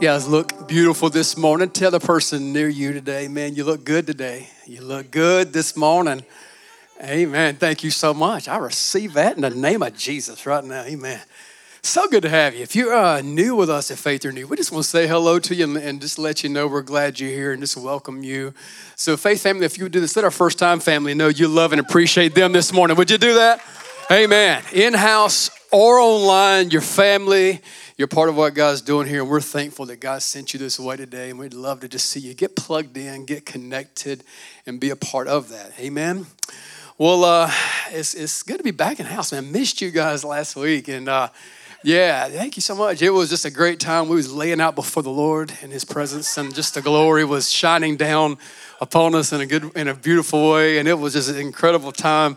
You guys look beautiful this morning. Tell the person near you today, man, you look good today. You look good this morning. Amen. Thank you so much. I receive that in the name of Jesus right now. Amen. So good to have you. If you're new with us at Faith Renewed, we just want to say hello to you and just let you know we're glad you're here and just welcome you. So Faith family, if you would do this, let our first time family know you love and appreciate them this morning. Would you do that? Amen. In-house or online, your family, you're part of what God's doing here, and we're thankful that God sent you this way today, and we'd love to just see you get plugged in, get connected, and be a part of that. Amen? Well, it's good to be back in the house, man. I missed you guys last week, and yeah, thank you so much. It was just a great time. We was laying out before the Lord in His presence, and just the glory was shining down upon us in a beautiful way, and it was just an incredible time.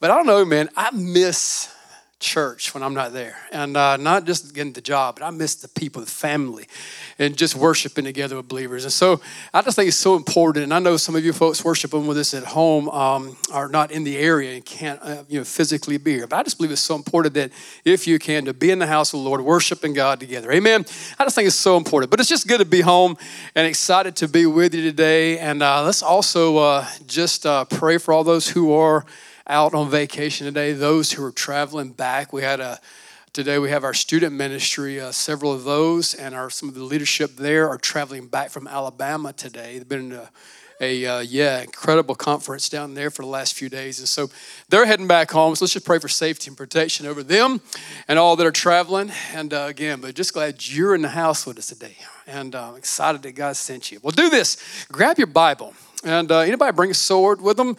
But I don't know, man, I miss church when I'm not there, and not just getting the job, but I miss the people, the family, and just worshiping together with believers. And so I just think it's so important, and I know some of you folks worshiping with us at home are not in the area and can't physically be here, but I just believe it's so important that if you can, to be in the house of the Lord, worshiping God together. Amen. I just think it's so important, but it's just good to be home and excited to be with you today. And let's also just pray for all those who are out on vacation today, those who are traveling back. Today we have our student ministry, several of those, and some of the leadership there are traveling back from Alabama today. They've been in an incredible conference down there for the last few days. And so they're heading back home. So let's just pray for safety and protection over them and all that are traveling. And again, but just glad you're in the house with us today. And I'm excited that God sent you. Well, do this. Grab your Bible. And anybody bring a sword with them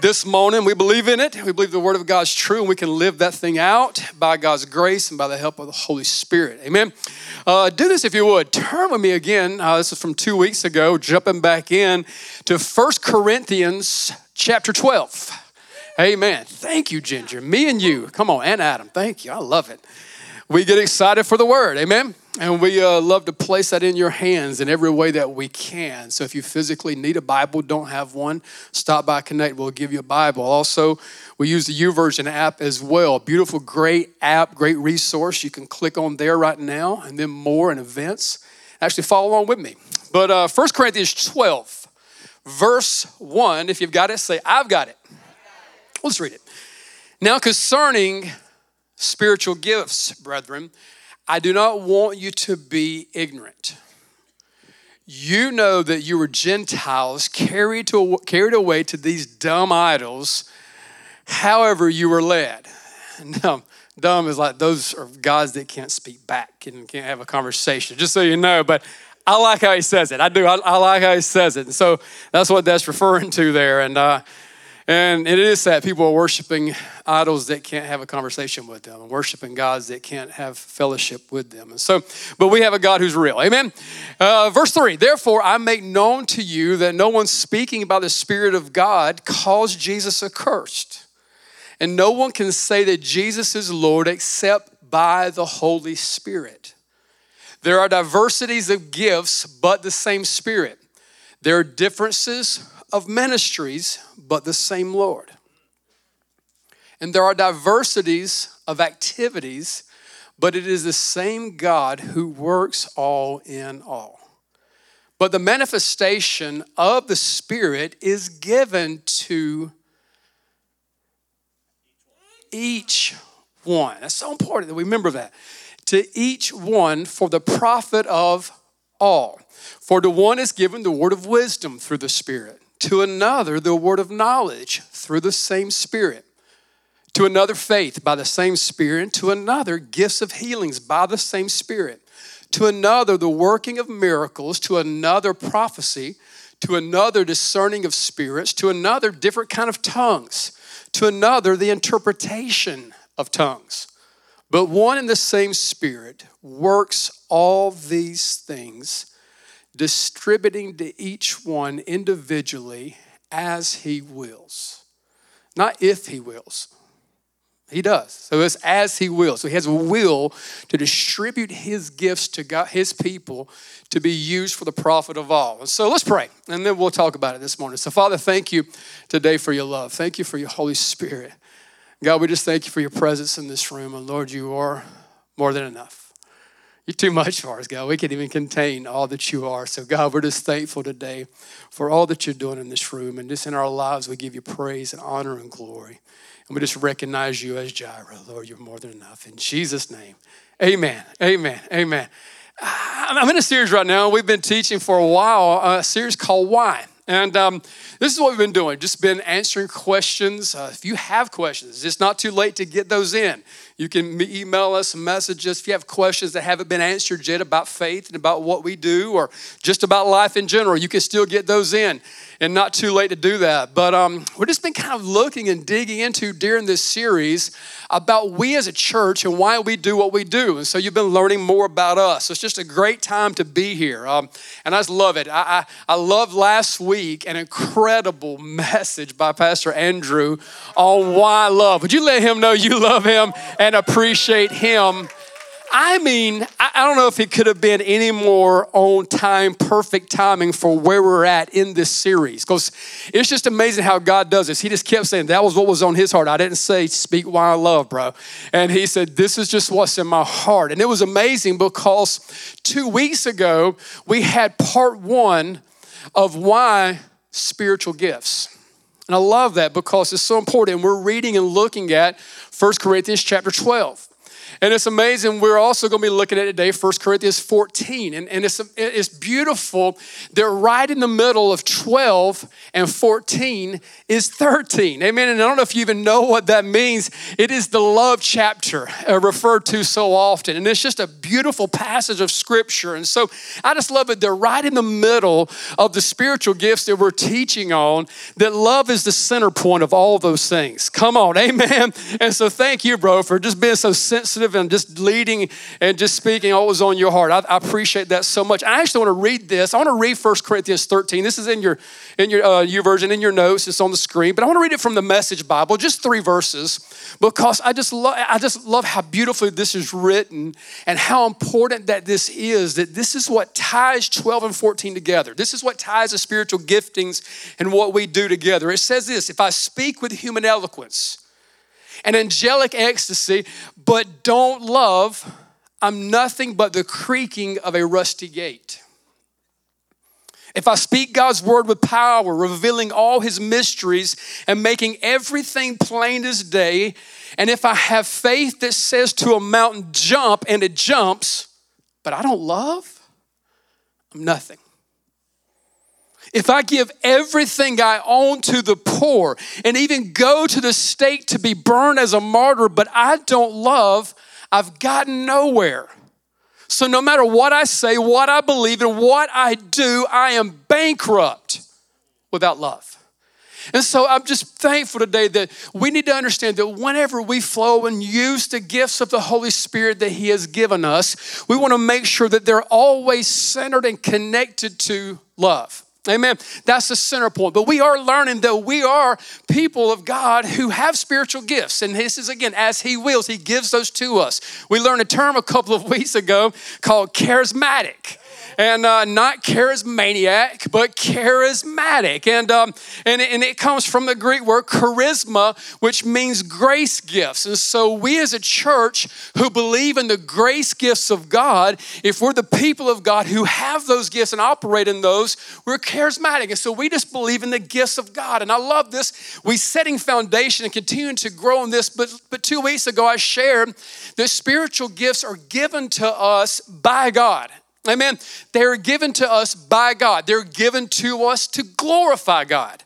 this morning? We believe in it. We believe the Word of God is true, and we can live that thing out by God's grace and by the help of the Holy Spirit. Amen. Do this if you would. Turn with me again. This is from 2 weeks ago, jumping back in to 1 Corinthians chapter 12. Amen. Thank you, Ginger. Me and you. Come on, and Adam. Thank you. I love it. We get excited for the Word. Amen. And we love to place that in your hands in every way that we can. So if you physically need a Bible, don't have one, stop by Connect. We'll give you a Bible. Also, we use the YouVersion app as well. Beautiful, great app, great resource. You can click on there right now, and then more and events. Actually, follow along with me. But 1 Corinthians 12, verse 1, if you've got it, say, I've got it. Let's read it. Now concerning spiritual gifts, brethren, I do not want you to be ignorant. You know that you were Gentiles carried away to these dumb idols, however you were led. Dumb is like those are guys that can't speak back and can't have a conversation, just so you know. But I like how he says it. I do. I like how he says it. And so that's what that's referring to there. And it is that people are worshiping idols that can't have a conversation with them, and worshiping gods that can't have fellowship with them. And so, but we have a God who's real. Amen. Verse 3, therefore I make known to you that no one speaking by the Spirit of God calls Jesus accursed. And no one can say that Jesus is Lord except by the Holy Spirit. There are diversities of gifts, but the same Spirit. There are differences of ministries, but the same Lord. And there are diversities of activities, but it is the same God who works all in all. But the manifestation of the Spirit is given to each one. That's so important that we remember that. To each one for the profit of all. For to one is given the word of wisdom through the Spirit. To another, the word of knowledge through the same Spirit. To another, faith by the same Spirit. And to another, gifts of healings by the same Spirit. To another, the working of miracles. To another, prophecy. To another, discerning of spirits. To another, different kind of tongues. To another, the interpretation of tongues. But one and the same Spirit works all these things, distributing to each one individually as he wills. Not if he wills. He does. So it's as he wills. So he has a will to distribute his gifts to God, his people, to be used for the profit of all. And so let's pray, and then we'll talk about it this morning. So Father, thank you today for your love. Thank you for your Holy Spirit. God, we just thank you for your presence in this room. And Lord, you are more than enough. You're too much for us, God. We can't even contain all that you are. So God, we're just thankful today for all that you're doing in this room. And just in our lives, we give you praise and honor and glory. And we just recognize you as Jireh. Lord, you're more than enough. In Jesus' name, amen, amen, amen. I'm in a series right now. We've been teaching for a while, a series called Why. And this is what we've been doing, just been answering questions. If you have questions, it's not too late to get those in. You can email us, message us. If you have questions that haven't been answered yet about faith and about what we do or just about life in general, you can still get those in. And not too late to do that. But we've just been kind of looking and digging into during this series about we as a church and why we do what we do. And so you've been learning more about us. So it's just a great time to be here. And I just love it. I loved last week an incredible message by Pastor Andrew on why love. Would you let him know you love him and appreciate him? I mean, I don't know if it could have been any more on time, perfect timing for where we're at in this series. Because it's just amazing how God does this. He just kept saying, that was what was on his heart. I didn't say, speak why I love, bro. And he said, this is just what's in my heart. And it was amazing because 2 weeks ago, we had part one of why spiritual gifts. And I love that because it's so important. We're reading and looking at 1 Corinthians chapter 12. And it's amazing, we're also going to be looking at today, 1 Corinthians 14. And it's beautiful that right in the middle of 12 and 14 is 13. Amen. And I don't know if you even know what that means. It is the love chapter referred to so often. And it's just a beautiful passage of scripture. And so I just love it. They're right in the middle of the spiritual gifts that we're teaching on, that love is the center point of all those things. Come on. Amen. And so thank you, bro, for just being so sensitive and just leading and just speaking always on your heart. I appreciate that so much. I actually want to read this. I want to read 1 Corinthians 13. This is in your YouVersion, in your notes. It's on the screen. But I want to read it from the Message Bible, just 3 verses, because I just love how beautifully this is written and how important that this is what ties 12 and 14 together. This is what ties the spiritual giftings and what we do together. It says this, if I speak with human eloquence, an angelic ecstasy, but don't love, I'm nothing but the creaking of a rusty gate. If I speak God's word with power, revealing all his mysteries and making everything plain as day, and if I have faith that says to a mountain, jump, and it jumps, but I don't love, I'm nothing. If I give everything I own to the poor and even go to the stake to be burned as a martyr, but I don't love, I've gotten nowhere. So no matter what I say, what I believe, and what I do, I am bankrupt without love. And so I'm just thankful today that we need to understand that whenever we flow and use the gifts of the Holy Spirit that he has given us, we want to make sure that they're always centered and connected to love. Amen. That's the center point. But we are learning that we are people of God who have spiritual gifts. And this is, again, as he wills, he gives those to us. We learned a term a couple of weeks ago called charismatic. And not charismaniac, but charismatic. And it comes from the Greek word charisma, which means grace gifts. And so we as a church who believe in the grace gifts of God, if we're the people of God who have those gifts and operate in those, we're charismatic. And so we just believe in the gifts of God. And I love this. We're setting foundation and continuing to grow in this. But 2 weeks ago, I shared that spiritual gifts are given to us by God. Amen. They're given to us by God. They're given to us to glorify God.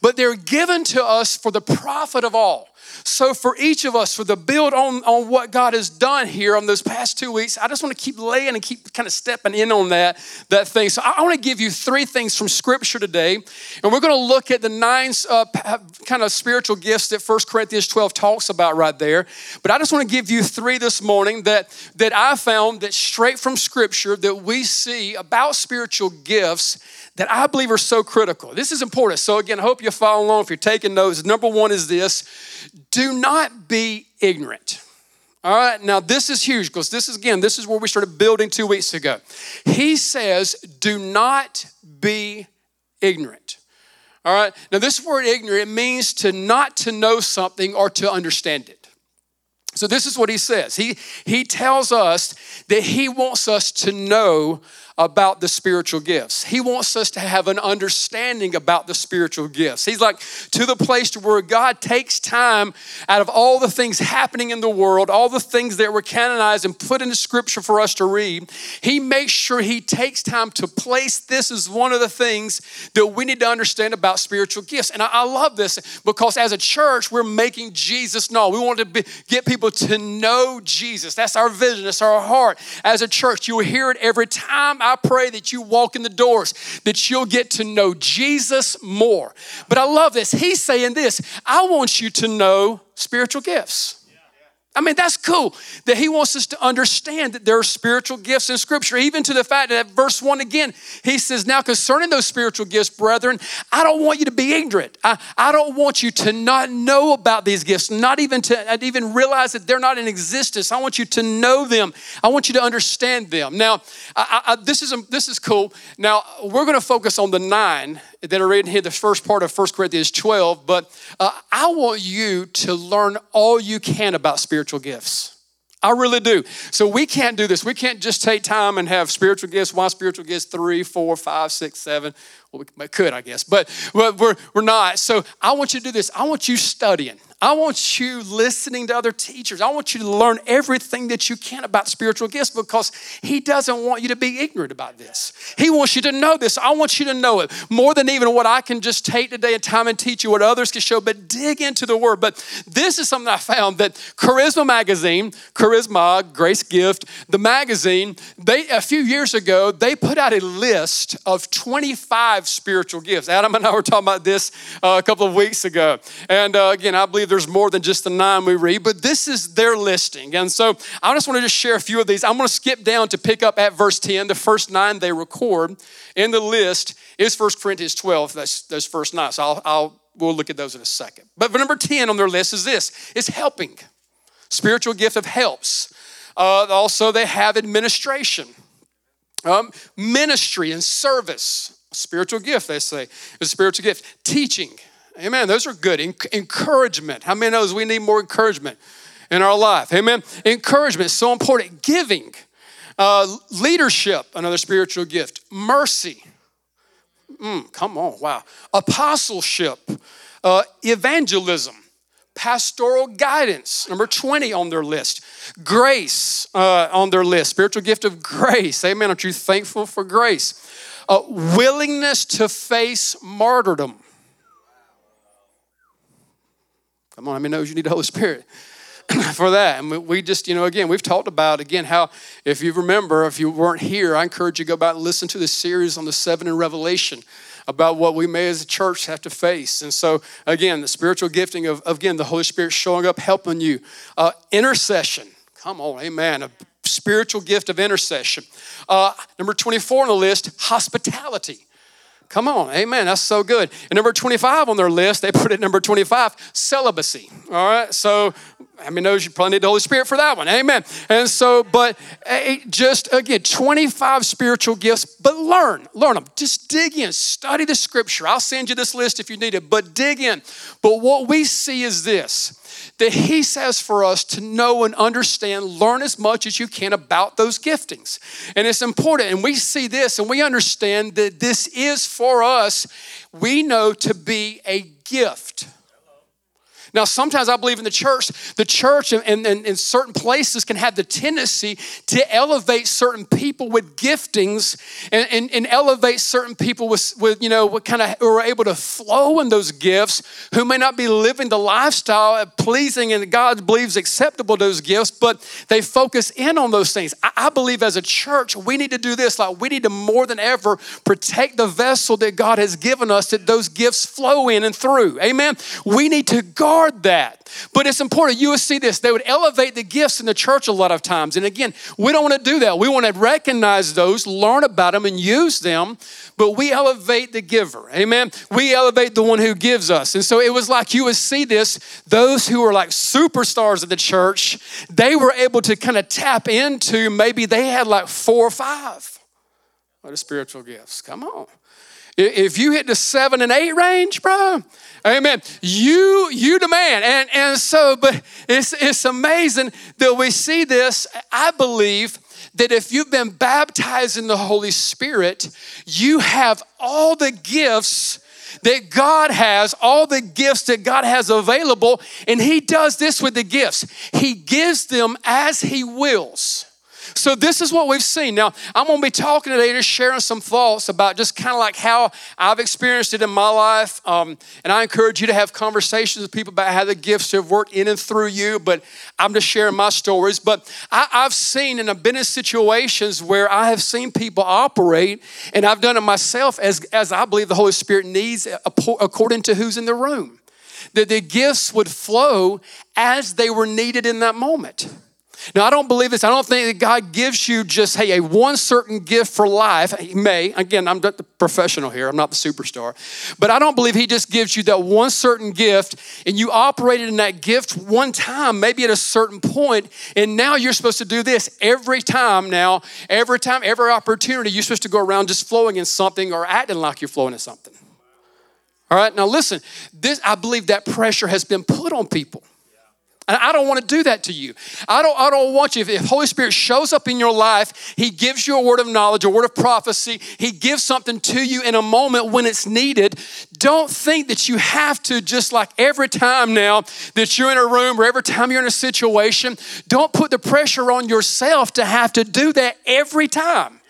But they're given to us for the profit of all. So for each of us, for the build on what God has done here on those past 2 weeks, I just want to keep laying and keep kind of stepping in on that thing. So I want to give you three things from Scripture today, and we're going to look at the nine kind of spiritual gifts that 1 Corinthians 12 talks about right there. But I just want to give you three this morning that I found that straight from Scripture that we see about spiritual gifts that I believe are so critical. This is important. So again, I hope you follow along if you're taking notes. Number one is this: do not be ignorant. All right, now this is huge because this is where we started building 2 weeks ago. He says, do not be ignorant. All right, now this word ignorant means to not to know something or to understand it. So this is what he says. He tells us that he wants us to know about the spiritual gifts. He wants us to have an understanding about the spiritual gifts. He's like, to the place to where God takes time out of all the things happening in the world, all the things that were canonized and put into Scripture for us to read. He makes sure he takes time to place this as one of the things that we need to understand about spiritual gifts. And I love this because as a church, we're making Jesus known. We want to get people to know Jesus. That's our vision. That's our heart. As a church, you will hear it every time. I pray that you walk in the doors, that you'll get to know Jesus more. But I love this. He's saying this: I want you to know spiritual gifts. I mean, that's cool that he wants us to understand that there are spiritual gifts in Scripture, even to the fact that verse 1 again, he says, now concerning those spiritual gifts, brethren, I don't want you to be ignorant. I don't want you to not know about these gifts, not even realize that they're not in existence. I want you to know them. I want you to understand them. Now, this is cool. Now, we're going to focus on the nine that are in here, the first part of 1 Corinthians 12, but I want you to learn all you can about spiritual gifts. I really do. So we can't do this. We can't just take time and have spiritual gifts. Why spiritual gifts? 3, 4, 5, 6, 7. Well, we could, I guess, but we're not. So I want you to do this. I want you studying. I want you listening to other teachers. I want you to learn everything that you can about spiritual gifts because he doesn't want you to be ignorant about this. He wants you to know this. I want you to know it more than even what I can just take today and time and teach you what others can show, but dig into the word. But this is something I found that Charisma Magazine, Charisma, Grace Gift, the magazine, a few years ago, they put out a list of 25 spiritual gifts. Adam and I were talking about this a couple of weeks ago. And again, I believe there's more than just the 9 we read, but this is their listing. And so I just want to share a few of these. I'm going to skip down to pick up at verse 10. The first 9 they record in the list is 1 Corinthians 12, that's those first 9. So we'll look at those in a second. But number 10 on their list is this: it's helping. Spiritual gift of helps. Also, they have administration, ministry and service. Spiritual gift, they say, is a spiritual gift. Teaching. Amen. Those are good. Encouragement. How many knows we need more encouragement in our life? Amen. Encouragement is so important. Giving. Leadership, another spiritual gift. Mercy. Come on. Wow. Apostleship. Evangelism. Pastoral guidance, number 20 on their list. Grace on their list. Spiritual gift of grace. Amen. Aren't you thankful for grace? Willingness to face martyrdom. Come on, how many knows you need the Holy Spirit for that? And we just, again, we've talked about, how, if you remember, if you weren't here, I encourage you to go back and listen to the series on the 7 in Revelation about what we may as a church have to face. And so, again, the spiritual gifting of the Holy Spirit showing up, helping you. Intercession. Come on, amen. A spiritual gift of intercession. Number 24 on the list, hospitality. Come on, amen, that's so good. And number 25 on their list, they put it number 25, celibacy, all right? So, I mean, knows you probably need the Holy Spirit for that one, amen. And so, but just, again, 25 spiritual gifts, but learn them. Just dig in, study the Scripture. I'll send you this list if you need it, but dig in. But what we see is this, that he says for us to know and understand, learn as much as you can about those giftings. And it's important, and we see this, and we understand that this is for us, we know to be a gift. Now, sometimes I believe in the church and certain places can have the tendency to elevate certain people with giftings and elevate certain people with you know, what kind of, who are able to flow in those gifts, who may not be living the lifestyle of pleasing and God believes acceptable to those gifts, but they focus in on those things. I believe as a church, we need to do this. Like, we need to more than ever protect the vessel that God has given us that those gifts flow in and through. Amen. We need to guard that. But it's important. You will see this. They would elevate the gifts in the church a lot of times. And again, we don't want to do that. We want to recognize those, learn about them, and use them. But we elevate the giver. Amen. We elevate the one who gives us. And so it was like you would see this. Those who are like superstars of the church, they were able to kind of tap into, maybe they had like 4 or 5 of the spiritual gifts. Come on. If you hit the 7 and 8 range, bro, amen, you demand. And so, but it's amazing that we see this. I believe that if you've been baptized in the Holy Spirit, you have all the gifts that God has, all the gifts that God has available. And he does this with the gifts. He gives them as he wills. So this is what we've seen. Now, I'm going to be talking today, just sharing some thoughts about just kind of like how I've experienced it in my life. And I encourage you to have conversations with people about how the gifts have worked in and through you. But I'm just sharing my stories. But I've seen, and I've been in situations where I have seen people operate, and I've done it myself as I believe the Holy Spirit needs according to who's in the room. That the gifts would flow as they were needed in that moment. Now, I don't believe this. I don't think that God gives you just, hey, a one certain gift for life. He may. Again, I'm not the professional here. I'm not the superstar. But I don't believe he just gives you that one certain gift, and you operated in that gift one time, maybe at a certain point, and now you're supposed to do this every time now. Every time, every opportunity, you're supposed to go around just flowing in something or acting like you're flowing in something. All right? Now, listen. This, I believe that pressure has been put on people. And I don't want to do that to you. I don't want you. If Holy Spirit shows up in your life, he gives you a word of knowledge, a word of prophecy. He gives something to you in a moment when it's needed. Don't think that you have to just like every time now that you're in a room or every time you're in a situation, don't put the pressure on yourself to have to do that every time.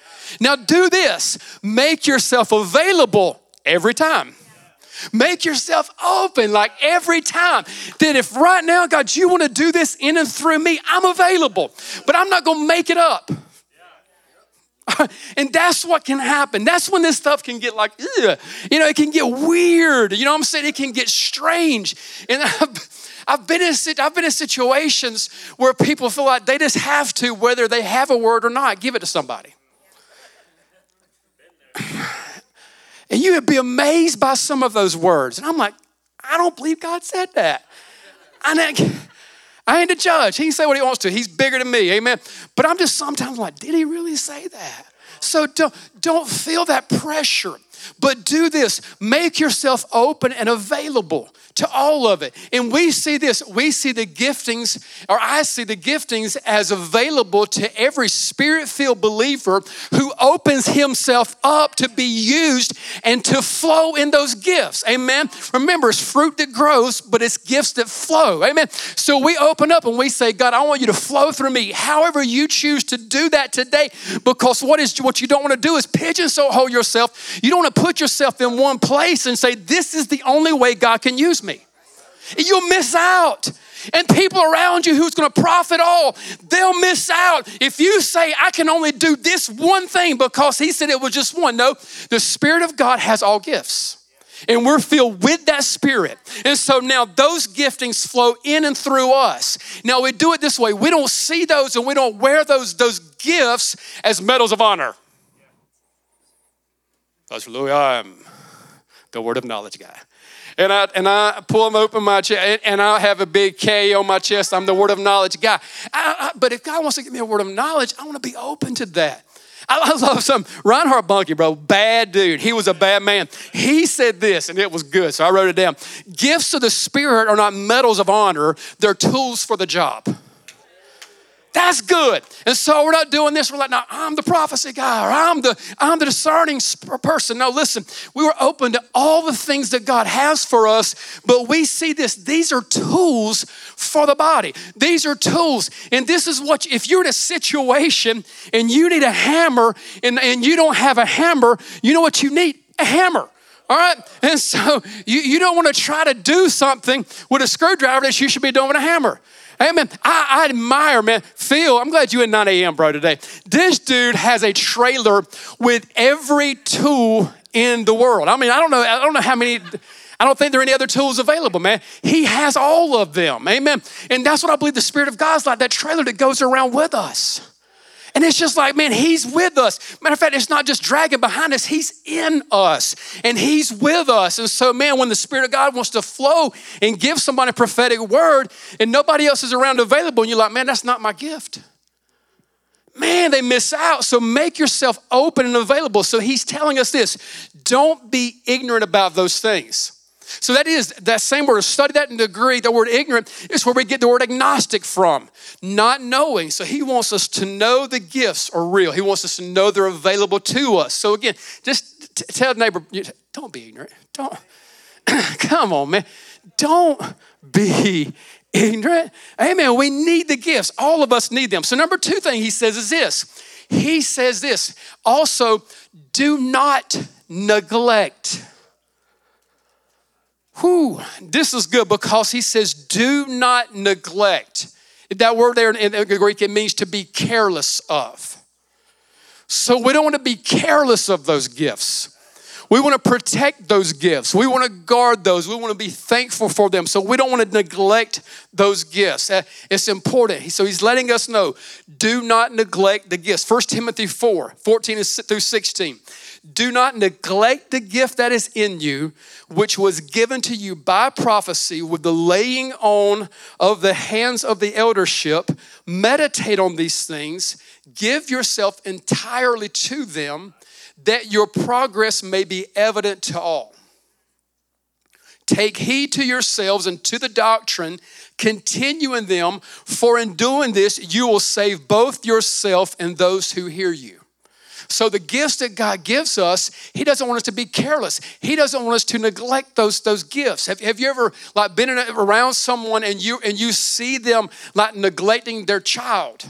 Now do this. Make yourself available every time. Make yourself open like every time. That if right now, God, you want to do this in and through me, I'm available, but I'm not going to make it up. And that's what can happen. That's when this stuff can get like, ugh. You know, it can get weird. You know what I'm saying? It can get strange. And I've been in situations where people feel like they just have to, whether they have a word or not, give it to somebody. And you would be amazed by some of those words. And I'm like, I don't believe God said that. I ain't the judge. He can say what he wants to. He's bigger than me, amen. But I'm just sometimes like, did he really say that? So don't feel that pressure. But do this. Make yourself open and available to all of it. And we see this. We see the giftings, or I see the giftings as available to every spirit-filled believer who opens himself up to be used and to flow in those gifts. Amen. Remember, it's fruit that grows, but it's gifts that flow. Amen. So we open up and we say, God, I want you to flow through me. However you choose to do that today, because what you don't want to do is pigeonhole yourself. You don't want to put yourself in one place and say, this is the only way God can use me. You'll miss out. And people around you who's going to profit all, they'll miss out. If you say, I can only do this one thing because he said it was just one. No, the Spirit of God has all gifts. And we're filled with that Spirit. And so now those giftings flow in and through us. Now we do it this way. We don't see those and we don't wear those gifts as medals of honor. Hallelujah, I'm the word of knowledge guy. And I pull them open my chest, and I have a big K on my chest. I'm the word of knowledge guy. But if God wants to give me a word of knowledge, I want to be open to that. I love some Reinhard Bonnke, bro, bad dude. He was a bad man. He said this, and it was good, so I wrote it down. Gifts of the Spirit are not medals of honor. They're tools for the job. That's good. And so we're not doing this. We're like, no, I'm the prophecy guy, or I'm the discerning person. No, listen, we were open to all the things that God has for us, but we see this. These are tools for the body. These are tools. And this is what, if you're in a situation and you need a hammer and you don't have a hammer, you know what you need? A hammer. All right? And so you don't want to try to do something with a screwdriver that you should be doing with a hammer. Amen. I admire, man. Phil, I'm glad you at 9 a.m., bro, today. This dude has a trailer with every tool in the world. I mean, I don't know how many. I don't think there are any other tools available, man. He has all of them. Amen. And that's what I believe the Spirit of God's like, that trailer that goes around with us. And it's just like, man, he's with us. Matter of fact, it's not just dragging behind us. He's in us and he's with us. And so, man, when the Spirit of God wants to flow and give somebody a prophetic word and nobody else is around available, and you're like, man, that's not my gift. Man, they miss out. So make yourself open and available. So he's telling us this. Don't be ignorant about those things. So that is that same word, study that and agree. The word ignorant is where we get the word agnostic from, not knowing. So he wants us to know the gifts are real. He wants us to know they're available to us. So again, just tell the neighbor, don't be ignorant. Don't, come on, man. Don't be ignorant. Amen. We need the gifts. All of us need them. So number two thing he says is this. He says this, also do not neglect. Whew, this is good because he says, do not neglect. That word there in the Greek, it means to be careless of. So we don't want to be careless of those gifts. We want to protect those gifts. We want to guard those. We want to be thankful for them. So we don't want to neglect those gifts. It's important. So he's letting us know, do not neglect the gifts. 1 Timothy 4:14 through 16. Do not neglect the gift that is in you, which was given to you by prophecy with the laying on of the hands of the eldership. Meditate on these things. Give yourself entirely to them, that your progress may be evident to all. Take heed to yourselves and to the doctrine, continue in them, for in doing this, you will save both yourself and those who hear you. So the gifts that God gives us, he doesn't want us to be careless. He doesn't want us to neglect those gifts. Have you ever like been around someone and you see them like neglecting their child?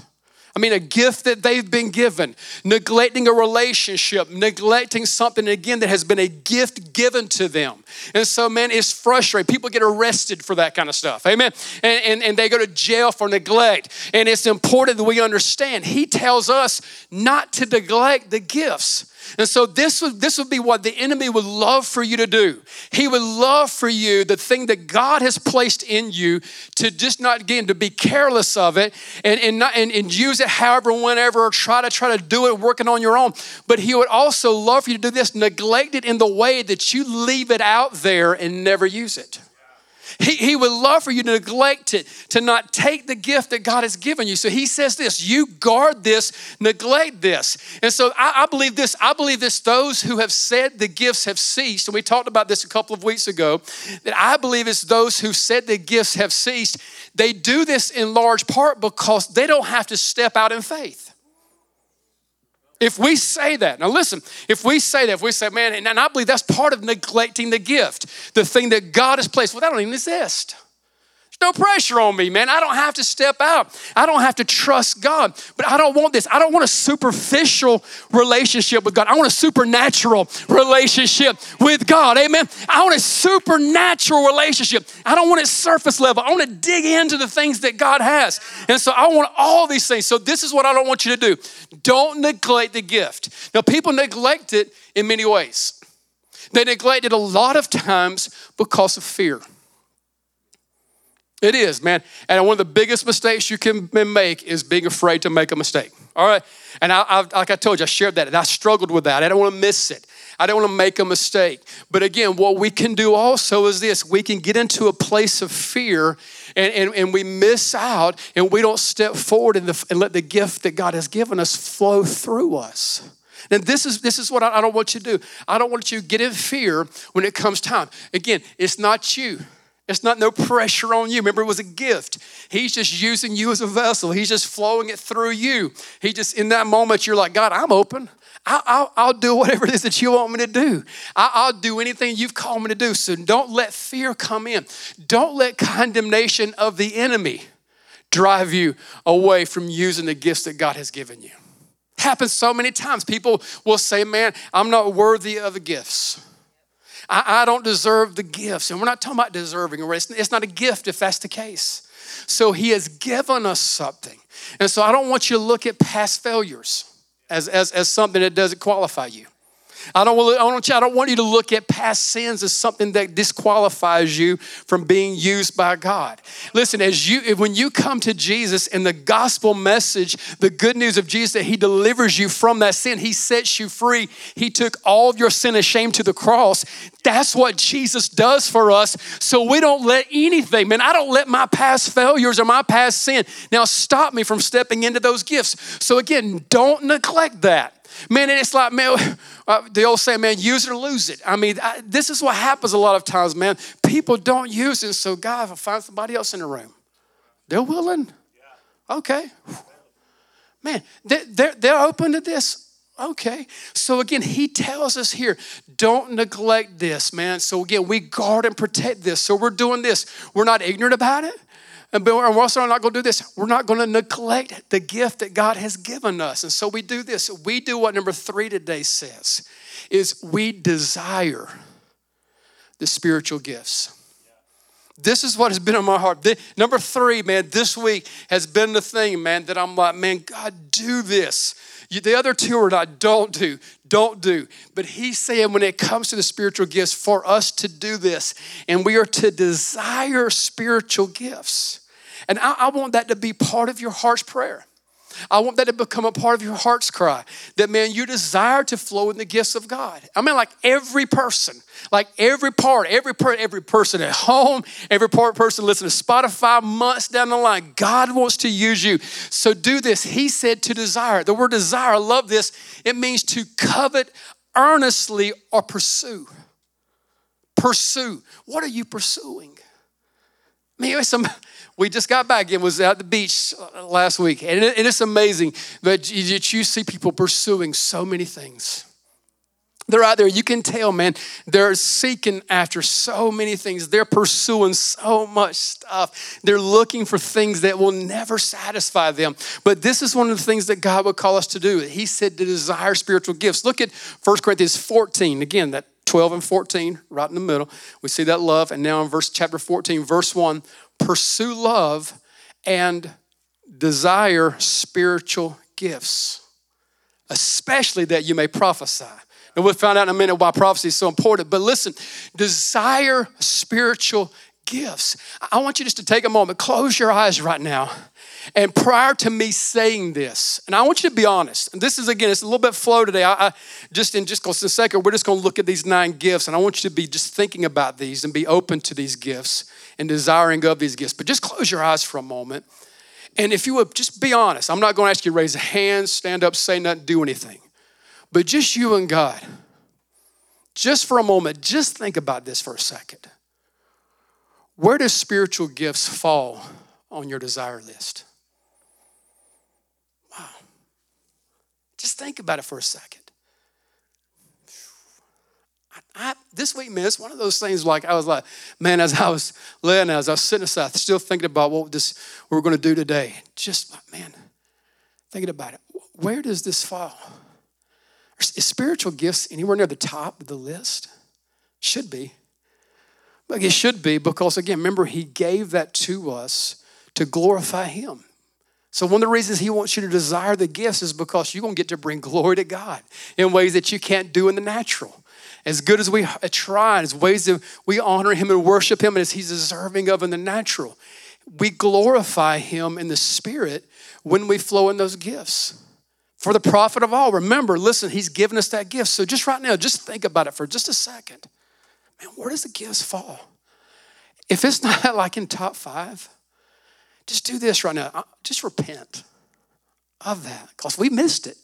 I mean, a gift that they've been given, neglecting a relationship, neglecting something, again, that has been a gift given to them. And so, man, it's frustrating. People get arrested for that kind of stuff, amen? And they go to jail for neglect. And it's important that we understand. He tells us not to neglect the gifts. And so this would be what the enemy would love for you to do. He would love for you, the thing that God has placed in you, to just not, again, to be careless of it and use it however, whenever, or try to do it working on your own. But he would also love for you to do this, neglect it in the way that you leave it out there and never use it. He would love for you to neglect it, to not take the gift that God has given you. So he says this, you guard this, neglect this. And so I believe this, those who have said the gifts have ceased, and we talked about this a couple of weeks ago, that I believe it's those who said the gifts have ceased. They do this in large part because they don't have to step out in faith. If we say that, now listen, if we say, man, and I believe that's part of neglecting the gift, the thing that God has placed. Well, that don't even exist. There's no pressure on me, man. I don't have to step out. I don't have to trust God, but I don't want this. I don't want a superficial relationship with God. I want a supernatural relationship with God, amen? I want a supernatural relationship. I don't want it surface level. I want to dig into the things that God has. And so I want all these things. So this is what I don't want you to do. Don't neglect the gift. Now, people neglect it in many ways. They neglect it a lot of times because of fear. It is, man. And one of the biggest mistakes you can make is being afraid to make a mistake. All right. And like I told you, I shared that. And I struggled with that. I don't want to miss it. I don't want to make a mistake. But again, what we can do also is this. We can get into a place of fear and we miss out and we don't step forward and let the gift that God has given us flow through us. And this is what I don't want you to do. I don't want you to get in fear when it comes time. Again, it's not you. It's not no pressure on you. Remember, it was a gift. He's just using you as a vessel. He's just flowing it through you. He just, in that moment, you're like, God, I'm open. I'll do whatever it is that you want me to do. I'll do anything you've called me to do. So don't let fear come in. Don't let condemnation of the enemy drive you away from using the gifts that God has given you. Happens so many times. People will say, man, I'm not worthy of the gifts. I don't deserve the gifts. And we're not talking about deserving. It's not a gift if that's the case. So he has given us something. And so I don't want you to look at past failures as something that doesn't qualify you. I don't want you to look at past sins as something that disqualifies you from being used by God. Listen, when you come to Jesus and the gospel message, the good news of Jesus, that he delivers you from that sin, he sets you free. He took all of your sin and shame to the cross. That's what Jesus does for us. So we don't let anything, man, I don't let my past failures or my past sin now stop me from stepping into those gifts. So again, don't neglect that. Man, and it's like, man, the old saying, man, use it or lose it. I mean, this is what happens a lot of times, man. People don't use it, so God, if I find somebody else in the room, they're willing. Okay. Man, they're open to this. Okay. So again, he tells us here, don't neglect this, man. So again, we guard and protect this. So we're doing this. We're not ignorant about it. And we're also not going to do this. We're not going to neglect the gift that God has given us. And so we do this. We do what number 3 today says, is we desire the spiritual gifts. This is what has been on my heart. Number 3, man, this week has been the thing, man, that I'm like, man, God, do this. The other 2 are not, don't do. But he's saying when it comes to the spiritual gifts, for us to do this, and we are to desire spiritual gifts. And I want that to be part of your heart's prayer. I want that to become a part of your heart's cry, that, man, you desire to flow in the gifts of God. I mean, like every person, like every part, every person at home, every person listening to Spotify, months down the line, God wants to use you. So do this. He said to desire. The word desire, I love this. It means to covet earnestly or pursue. Pursue. What are you pursuing? I mean, we just got back and was at the beach last week. And it's amazing that you see people pursuing so many things. They're out there. You can tell, man, they're seeking after so many things. They're pursuing so much stuff. They're looking for things that will never satisfy them. But this is one of the things that God would call us to do. He said to desire spiritual gifts. Look at 1 Corinthians 14. Again, that 12 and 14, right in the middle. We see that love. And now in chapter 14, verse 1, pursue love and desire spiritual gifts, especially that you may prophesy. And we'll find out in a minute why prophecy is so important. But listen, desire spiritual gifts. I want you just to take a moment, close your eyes right now. And prior to me saying this, and I want you to be honest, and this is, again, it's a little bit flow today. Just a second, we're just going to look at these 9 gifts, and I want you to be just thinking about these and be open to these gifts and desiring of these gifts. But just close your eyes for a moment. And if you would, just be honest. I'm not going to ask you to raise a hand, stand up, say nothing, do anything. But just you and God, just for a moment, just think about this for a second. Where do spiritual gifts fall on your desire list? Wow. Just think about it for a second. This week, man, it's one of those things like, I was like, man, as I was laying there, as I was sitting aside, still thinking about what we're going to do today. Just, man, thinking about it. Where does this fall? Is spiritual gifts anywhere near the top of the list? Should be. Like it should be, because again, remember, he gave that to us to glorify him. So one of the reasons he wants you to desire the gifts is because you're going to get to bring glory to God in ways that you can't do in the natural. As good as we try, as ways that we honor him and worship him, and as he's deserving of in the natural, we glorify him in the spirit when we flow in those gifts. For the profit of all, remember, listen, he's given us that gift. So just right now, just think about it for just a second. Man, where does the gifts fall? If it's not like in top 5, just do this right now. Just repent of that, because we missed it.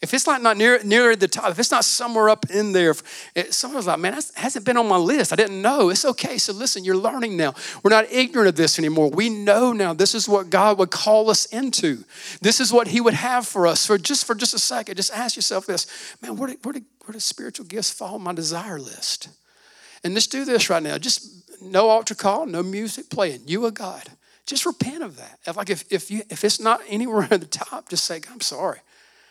If it's like not near the top, if it's not somewhere up in there, someone's like, man, that hasn't been on my list. I didn't know. It's okay. So listen, you're learning now. We're not ignorant of this anymore. We know now this is what God would call us into. This is what he would have for us. For just a second, just ask yourself this, man, where do spiritual gifts fall on my desire list? And just do this right now. Just no altar call, no music playing. You are God. Just repent of that. If it's not anywhere at the top, just say, God, I'm sorry.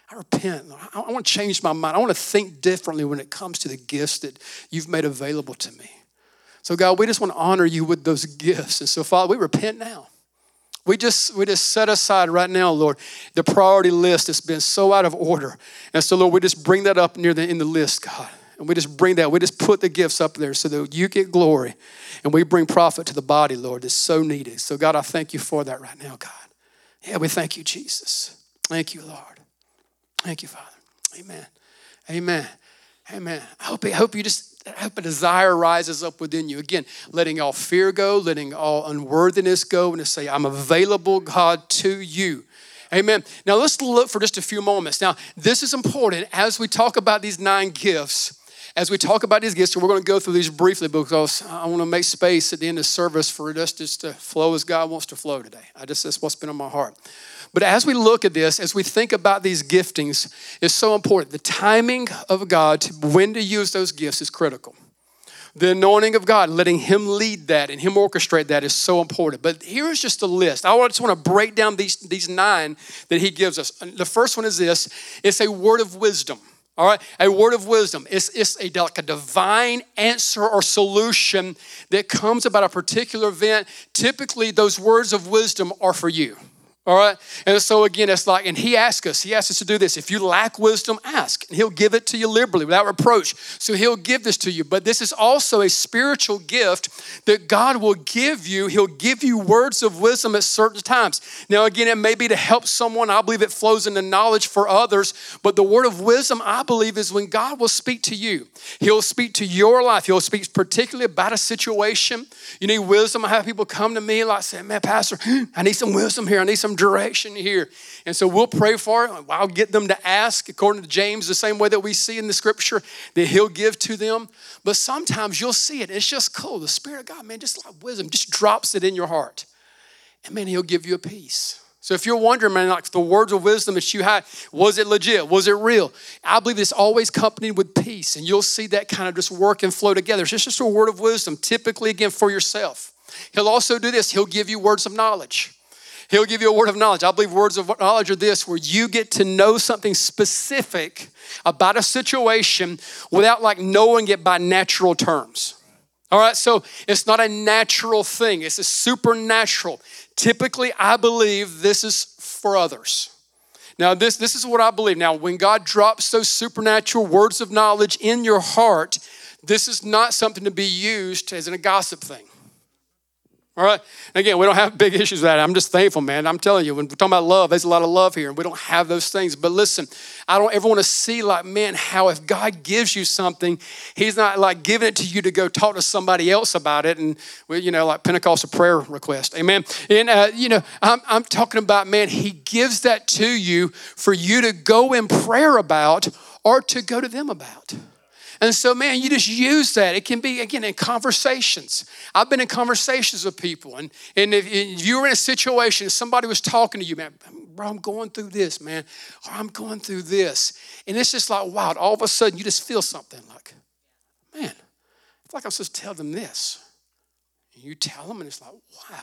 I repent. I want to change my mind. I want to think differently when it comes to the gifts that you've made available to me. So God, we just want to honor you with those gifts. And so Father, we repent now. We just set aside right now, Lord, the priority list that's been so out of order. And so Lord, we just bring that up near the end of the list, God. And we just bring that. We just put the gifts up there so that you get glory. And we bring profit to the body, Lord, that's so needed. So God, I thank you for that right now, God. Yeah, we thank you, Jesus. Thank you, Lord. Thank you, Father. Amen. Amen. Amen. I hope a desire rises up within you. Again, letting all fear go, letting all unworthiness go, and to say, I'm available, God, to you. Amen. Now, let's look for just a few moments. Now, this is important as we talk about these 9 gifts. As we talk about these gifts, we're going to go through these briefly because I want to make space at the end of service for us just to flow as God wants to flow today. That's what's been on my heart. But as we look at this, as we think about these giftings, it's so important. The timing of God, when to use those gifts is critical. The anointing of God, letting him lead that and him orchestrate that is so important. But here's just a list. I just want to break down these 9 that he gives us. The first one is this. It's a word of wisdom. All right, a word of wisdom. It's like a divine answer or solution that comes about a particular event. Typically, those words of wisdom are for you. All right, and so again, it's like, and he asks us to do this. If you lack wisdom, ask, and he'll give it to you liberally without reproach. So he'll give this to you. But this is also a spiritual gift that God will give you. He'll give you words of wisdom at certain times. Now, again, it may be to help someone. I believe it flows into knowledge for others. But the word of wisdom, I believe, is when God will speak to you. He'll speak to your life. He'll speak particularly about a situation. You need wisdom. I have people come to me like saying, man, Pastor, I need some wisdom here. I need some direction here. And so we'll pray for it. I'll get them to ask, according to James, the same way that we see in the scripture that he'll give to them. But sometimes you'll see it. It's just cool. The Spirit of God, man, just like wisdom, just drops it in your heart. And man, he'll give you a peace. So if you're wondering, man, like the words of wisdom that you had, was it legit? Was it real? I believe it's always accompanied with peace. And you'll see that kind of just work and flow together. It's just a word of wisdom, typically, again, for yourself. He'll also do this. He'll give you words of knowledge. He'll give you a word of knowledge. I believe words of knowledge are this, where you get to know something specific about a situation without like knowing it by natural terms. All right, so it's not a natural thing. It's a supernatural. Typically, I believe this is for others. Now, this is what I believe. Now, when God drops those supernatural words of knowledge in your heart, this is not something to be used as a gossip thing. All right. Again, we don't have big issues with that. I'm just thankful, man. I'm telling you, when we're talking about love, there's a lot of love here, and we don't have those things. But listen, I don't ever want to see like, man, how if God gives you something, he's not like giving it to you to go talk to somebody else about it. And, like Pentecostal prayer request. Amen. And, I'm talking about, man, he gives that to you for you to go in prayer about or to go to them about. And so, man, you just use that. It can be, again, in conversations. I've been in conversations with people. And if you were in a situation, somebody was talking to you, man, bro, I'm going through this, man. Or I'm going through this. And it's just like, wow, all of a sudden you just feel something like, man, I feel like I'm supposed to tell them this. And you tell them and it's like, wow.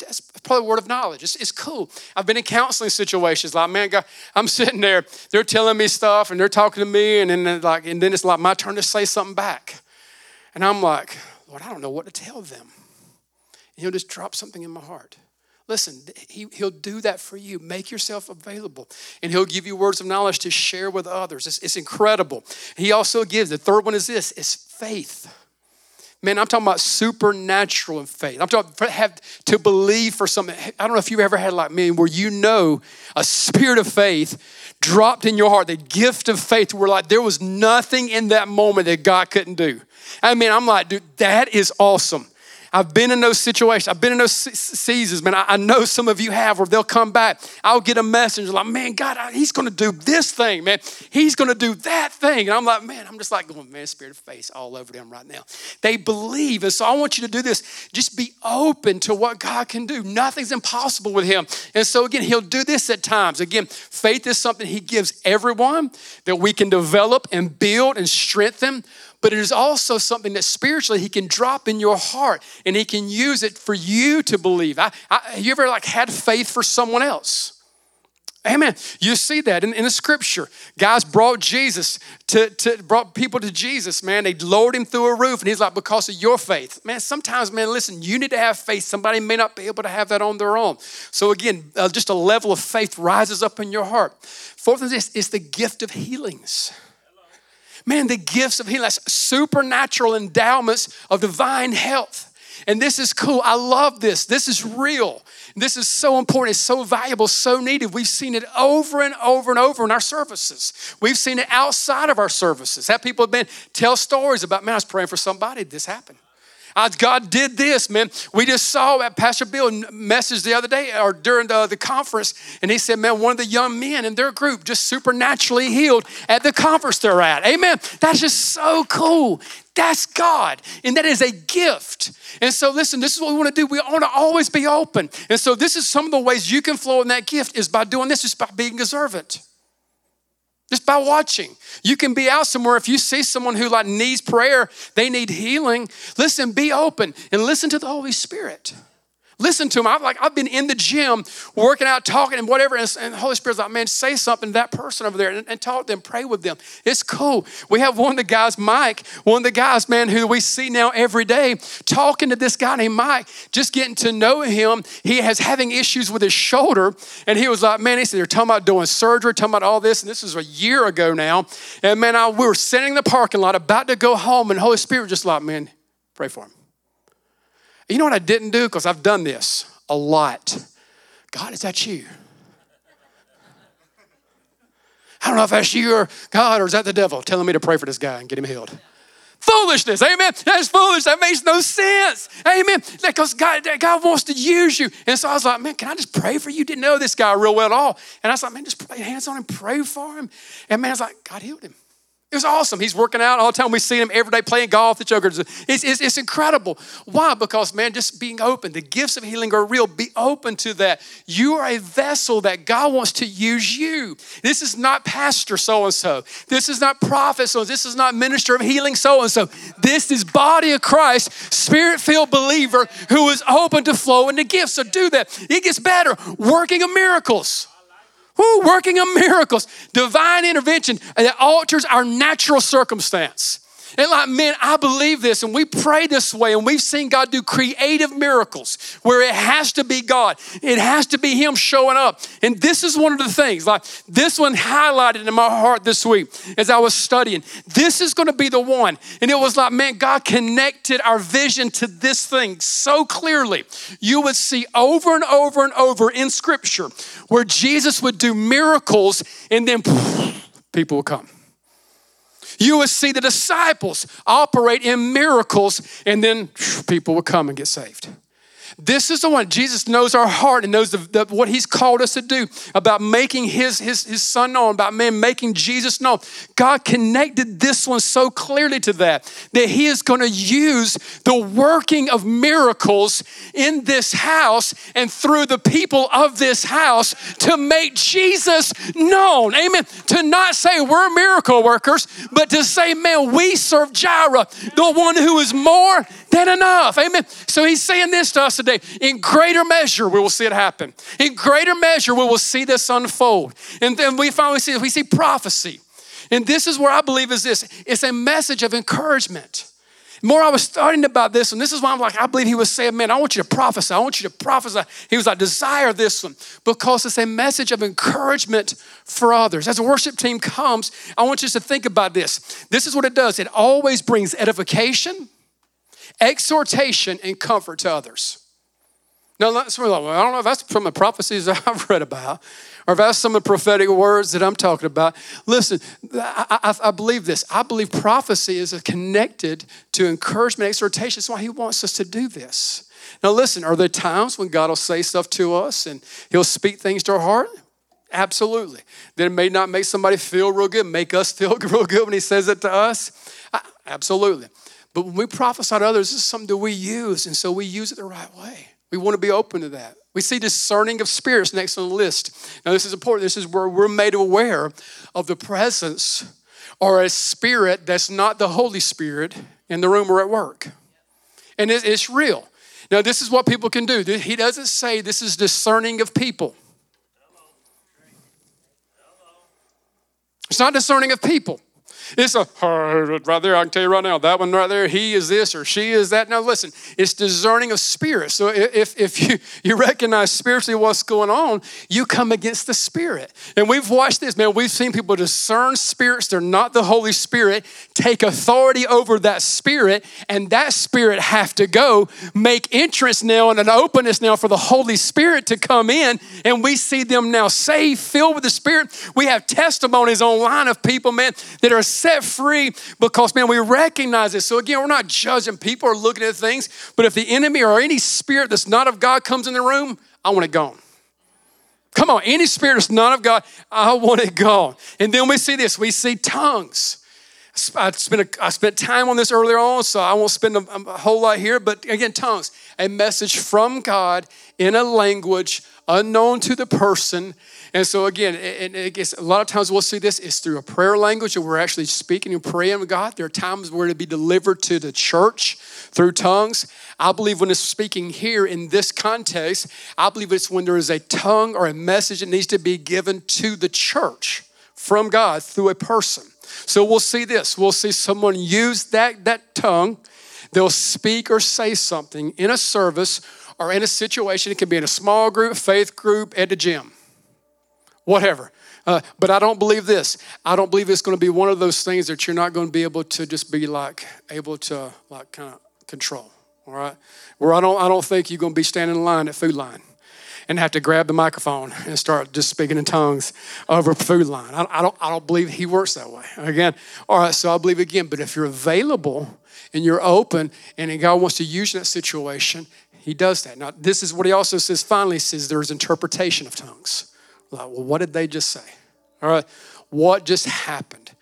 That's probably a word of knowledge. It's cool. I've been in counseling situations like, man, God, I'm sitting there. They're telling me stuff and they're talking to me. And then it's like my turn to say something back. And I'm like, Lord, I don't know what to tell them. And he'll just drop something in my heart. Listen, he'll do that for you. Make yourself available. And he'll give you words of knowledge to share with others. It's incredible. He also gives, the third one is this, it's faith. Man, I'm talking about supernatural in faith. I'm talking about have to believe for something. I don't know if you've ever had like me where you know a spirit of faith dropped in your heart, the gift of faith where like there was nothing in that moment that God couldn't do. I mean, I'm like, dude, that is awesome. I've been in those situations. I've been in those seasons, man. I know some of you have, where they'll come back. I'll get a message like, man, God, he's going to do this thing, man. He's going to do that thing. And I'm like, man, I'm just like going, man, spirit of faith all over them right now. They believe. And so I want you to do this. Just be open to what God can do. Nothing's impossible with him. And so again, he'll do this at times. Again, faith is something he gives everyone that we can develop and build and strengthen. But it is also something that spiritually he can drop in your heart, and he can use it for you to believe. Have you ever like had faith for someone else? Amen. You see that in the scripture. Guys brought Jesus brought people to Jesus, man. They lowered him through a roof, and he's like, because of your faith. Man, sometimes, man, listen, you need to have faith. Somebody may not be able to have that on their own. So again, just a level of faith rises up in your heart. Fourth of this is the gift of healings. Man, the gifts of healing, that's supernatural endowments of divine health. And this is cool. I love this. This is real. This is so important. It's so valuable, so needed. We've seen it over and over and over in our services. We've seen it outside of our services. Have people been tell stories about, man, I was praying for somebody. This happened. God did this, man. We just saw at Pastor Bill's message the other day or during the conference, and he said, man, one of the young men in their group just supernaturally healed at the conference they're at. Amen. That's just so cool. That's God, and that is a gift. And so listen, this is what we want to do. We want to always be open. And so this is some of the ways you can flow in that gift is by doing this, just by being observant. Just by watching. You can be out somewhere. If you see someone who like needs prayer, they need healing. Listen, be open and listen to the Holy Spirit. Listen to him. I've been in the gym working out, talking and whatever. And the Holy Spirit's like, man, say something to that person over there and talk to them, pray with them. It's cool. We have one of the guys, Mike, one of the guys, man, who we see now every day, talking to this guy named Mike, just getting to know him. He has having issues with his shoulder. And he was like, man, he said, they're talking about doing surgery, talking about all this. And this was a year ago now. And man, we were sitting in the parking lot about to go home, and the Holy Spirit was just like, man, pray for him. You know what I didn't do? Because I've done this a lot. God, is that you? I don't know if that's you or God, or is that the devil telling me to pray for this guy and get him healed? Foolishness, amen. That's foolish. That makes no sense, amen. Because God wants to use you. And so I was like, man, can I just pray for you? Didn't know this guy real well at all. And I was like, man, just lay hands on him, pray for him. And man, I was like, God healed him. It was awesome. He's working out all the time. We see him every day playing golf, the jokers. It's incredible. Why? Because, man, just being open. The gifts of healing are real. Be open to that. You are a vessel that God wants to use you. This is not pastor so-and-so. This is not prophet so-and-so. This is not minister of healing so-and-so. This is body of Christ, spirit-filled believer who is open to flow into gifts. So do that. It gets better. Working of miracles. Woo, working of miracles, divine intervention that alters our natural circumstance. And like, man, I believe this, and we pray this way, and we've seen God do creative miracles where it has to be God. It has to be him showing up. And this is one of the things, like this one highlighted in my heart this week as I was studying. This is going to be the one. And it was like, man, God connected our vision to this thing so clearly. You would see over and over and over in Scripture where Jesus would do miracles, and then people would come. You will see the disciples operate in miracles, and then people will come and get saved. This is the one. Jesus knows our heart and knows what he's called us to do about making his son known, about man making Jesus known. God connected this one so clearly to that he is going to use the working of miracles in this house and through the people of this house to make Jesus known. Amen. To not say we're miracle workers, but to say, man, we serve Jireh, the one who is more than enough. Amen. So he's saying this to us today. In greater measure, we will see it happen. In greater measure, we will see this unfold. And then we finally see prophecy. And this is where I believe is this. It's a message of encouragement. More I was studying about this, and this is why I'm like, I believe he was saying, man, I want you to prophesy. I want you to prophesy. He was like, desire this one because it's a message of encouragement for others. As the worship team comes, I want you to think about this. This is what it does. It always brings edification, exhortation, and comfort to others. Now, that's where, well, I don't know if that's from the prophecies I've read about, or if that's some of the prophetic words that I'm talking about. Listen, I believe this. I believe prophecy is connected to encouragement, exhortation. That's why he wants us to do this. Now, listen, are there times when God will say stuff to us and he'll speak things to our heart? Absolutely. Then it may not make somebody feel real good, make us feel real good when he says it to us. Absolutely. But when we prophesy to others, this is something that we use, and so we use it the right way. We want to be open to that. We see discerning of spirits next on the list. Now, this is important. This is where we're made aware of the presence or a spirit that's not the Holy Spirit in the room or at work. And it's real. Now, this is what people can do. He doesn't say this is discerning of people. It's not discerning of people. It's a, right there, I can tell you right now, that one right there, he is this or she is that. Now, listen, it's discerning of spirit. So if you recognize spiritually what's going on, you come against the spirit. And we've watched this, man. We've seen people discern spirits. They're not the Holy Spirit. Take authority over that spirit, and that spirit have to go. Make entrance now and an openness now for the Holy Spirit to come in. And we see them now saved, filled with the Spirit. We have testimonies online of people, man, that are set free because, man, we recognize it. So again, we're not judging people or looking at things, but if the enemy or any spirit that's not of God comes in the room, I want it gone. Come on, any spirit that's not of God, I want it gone. And then we see this, we see tongues. I spent time on this earlier on, so I won't spend a whole lot here, but again, tongues, a message from God in a language unknown to the person. And so again, a lot of times we'll see this, it's through a prayer language that we're actually speaking and praying with God. There are times where it'll be delivered to the church through tongues. I believe when it's speaking here in this context, I believe it's when there is a tongue or a message that needs to be given to the church from God through a person. So we'll see this. We'll see someone use that tongue. They'll speak or say something in a service or in a situation. It can be in a small group, faith group, at the gym, whatever. But I don't believe this. I don't believe it's going to be one of those things that you're not going to be able to just be like able to like kind of control. All right. Where I don't think you're going to be standing in line at Food Line and have to grab the microphone and start just speaking in tongues over Food Line. I don't believe he works that way. Again, all right, so I believe again, but if you're available and you're open and God wants to use that situation, he does that. Now, this is what he also says, finally, he says there's interpretation of tongues. Like, well, what did they just say? All right, what just happened?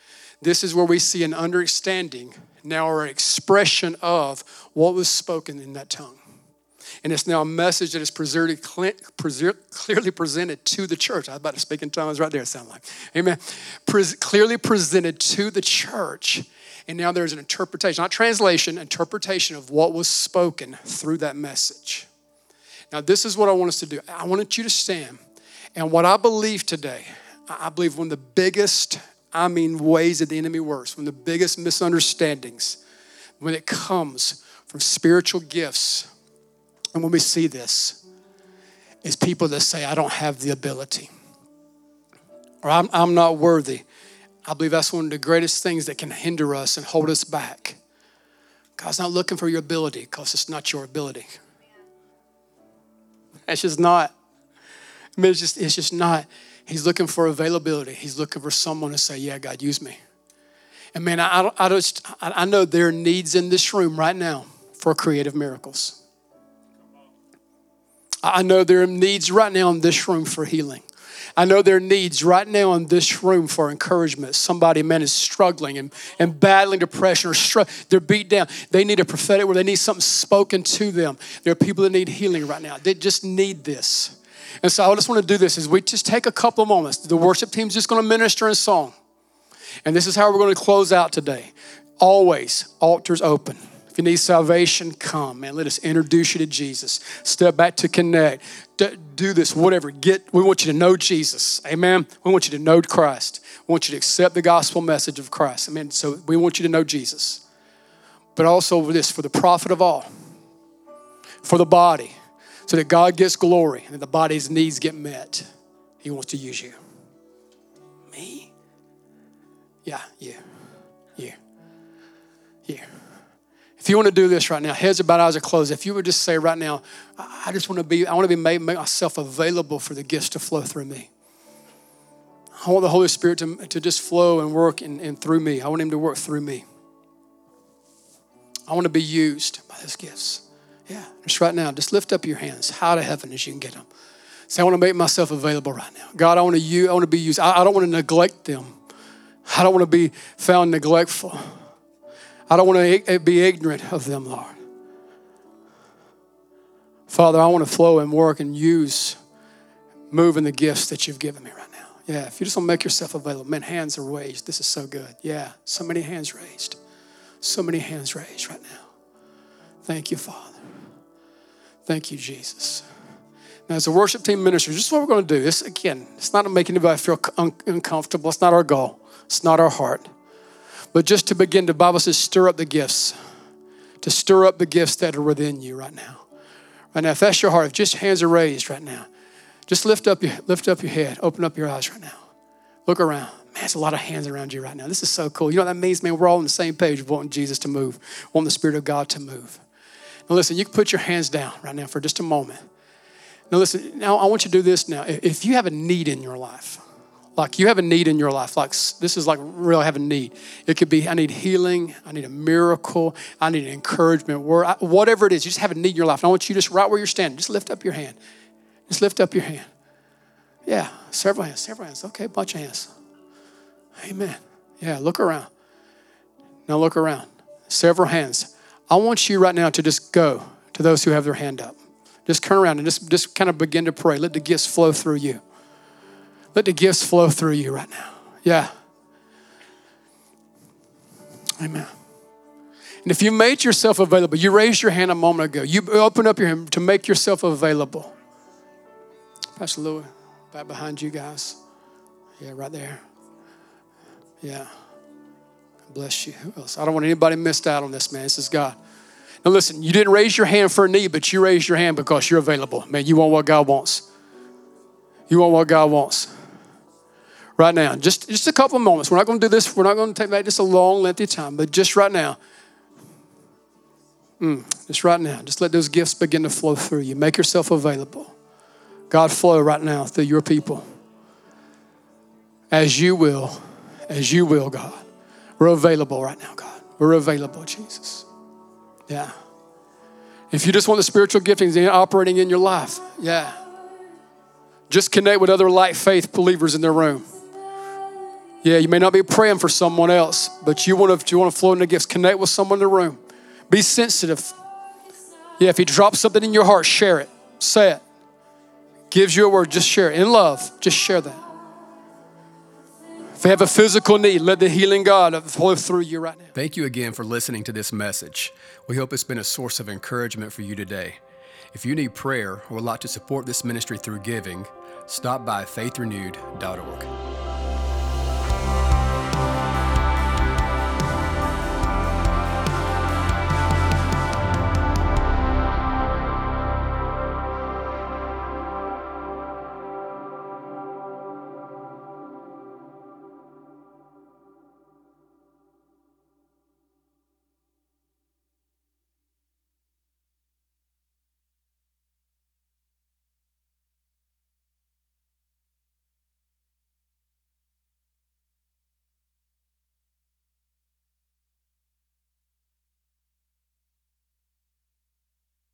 This is where we see an understanding now or an expression of what was spoken in that tongue. And it's now a message that is clearly presented to the church. I was about to speak in tongues right there, it sounded like. Amen. Clearly presented to the church. And now there's an interpretation, not translation, interpretation of what was spoken through that message. Now, this is what I want us to do. I want you to stand. And what I believe today, I believe one of the biggest, ways that the enemy works, one of the biggest misunderstandings when it comes from spiritual gifts. And when we see this, it's people that say, I don't have the ability, or I'm not worthy. I believe that's one of the greatest things that can hinder us and hold us back. God's not looking for your ability because it's not your ability. It's just not. I mean, it's just not. He's looking for availability. He's looking for someone to say, yeah, God, use me. And man, I know there are needs in this room right now for creative miracles. I know there are needs right now in this room for healing. I know there are needs right now in this room for encouragement. Somebody, man, is struggling and battling depression or they're beat down. They need a prophetic word. They need something spoken to them. There are people that need healing right now. They just need this. And so I just want to do this is we just take a couple of moments. The worship team's just going to minister in song. And this is how we're going to close out today. Always, altars open. If you need salvation, come, man. Let us introduce you to Jesus. Step back to connect. Do this, whatever. We want you to know Jesus. Amen. We want you to know Christ. We want you to accept the gospel message of Christ. Amen. So we want you to know Jesus. But also with this, for the profit of all, for the body, so that God gets glory and that the body's needs get met. He wants to use you. Me? Yeah. If you want to do this right now, heads are bowed, eyes are closed. If you would just say right now, I want to make myself available for the gifts to flow through me. I want the Holy Spirit to just flow and work and through me. I want him to work through me. I want to be used by those gifts. Yeah, just right now, just lift up your hands high to heaven as you can get them. Say, I want to make myself available right now. God, I want to be used. I don't want to neglect them. I don't want to be found neglectful. I don't want to be ignorant of them, Lord. Father, I want to flow and work and move in the gifts that you've given me right now. Yeah, if you just want to make yourself available. Man, hands are raised. This is so good. Yeah, so many hands raised. So many hands raised right now. Thank you, Father. Thank you, Jesus. Now, as a worship team minister, this is what we're going to do. This, again, it's not to make anybody feel uncomfortable. It's not our goal. It's not our heart. But just to begin, the Bible says, stir up the gifts. To stir up the gifts that are within you right now. Right now, if that's your heart, if just hands are raised right now, just lift up your head. Open up your eyes right now. Look around. Man, there's a lot of hands around you right now. This is so cool. You know what that means, man? We're all on the same page wanting Jesus to move, wanting the Spirit of God to move. Now, listen, you can put your hands down right now for just a moment. Now, listen, now I want you to do this now. If you have a need in your life, like you have a need in your life, like this is like real, I have a need. It could be I need healing, I need a miracle, I need an encouragement word, whatever it is, you just have a need in your life. And I want you just right where you're standing, just lift up your hand. Just lift up your hand. Yeah, several hands. Okay, bunch of hands. Amen. Yeah, look around. Now look around. Several hands. I want you right now to just go to those who have their hand up. Just turn around and just kind of begin to pray. Let the gifts flow through you. Let the gifts flow through you right now. Yeah. Amen. And if you made yourself available, you raised your hand a moment ago. You opened up your hand to make yourself available. Pastor Louis, back behind you guys. Yeah, right there. Yeah. Bless you. Who else? I don't want anybody missed out on this, man. This is God. Now listen, you didn't raise your hand for a need, but you raised your hand because you're available. Man, you want what God wants. You want what God wants. Right now, just a couple of moments. We're not going to do this. We're not going to make this a long, lengthy time. But just right now, just let those gifts begin to flow through you. Make yourself available. God, flow right now through your people. As you will, God. We're available right now, God. We're available, Jesus. Yeah. If you just want the spiritual giftings operating in your life, yeah. Just connect with other light faith believers in their room. Yeah, you may not be praying for someone else, but you want to flow in the gifts. Connect with someone in the room. Be sensitive. Yeah, if he drops something in your heart, share it. Say it. Gives you a word, just share it. In love, just share that. If you have a physical need, let the healing God flow through you right now. Thank you again for listening to this message. We hope it's been a source of encouragement for you today. If you need prayer or would like to support this ministry through giving, stop by faithrenewed.org.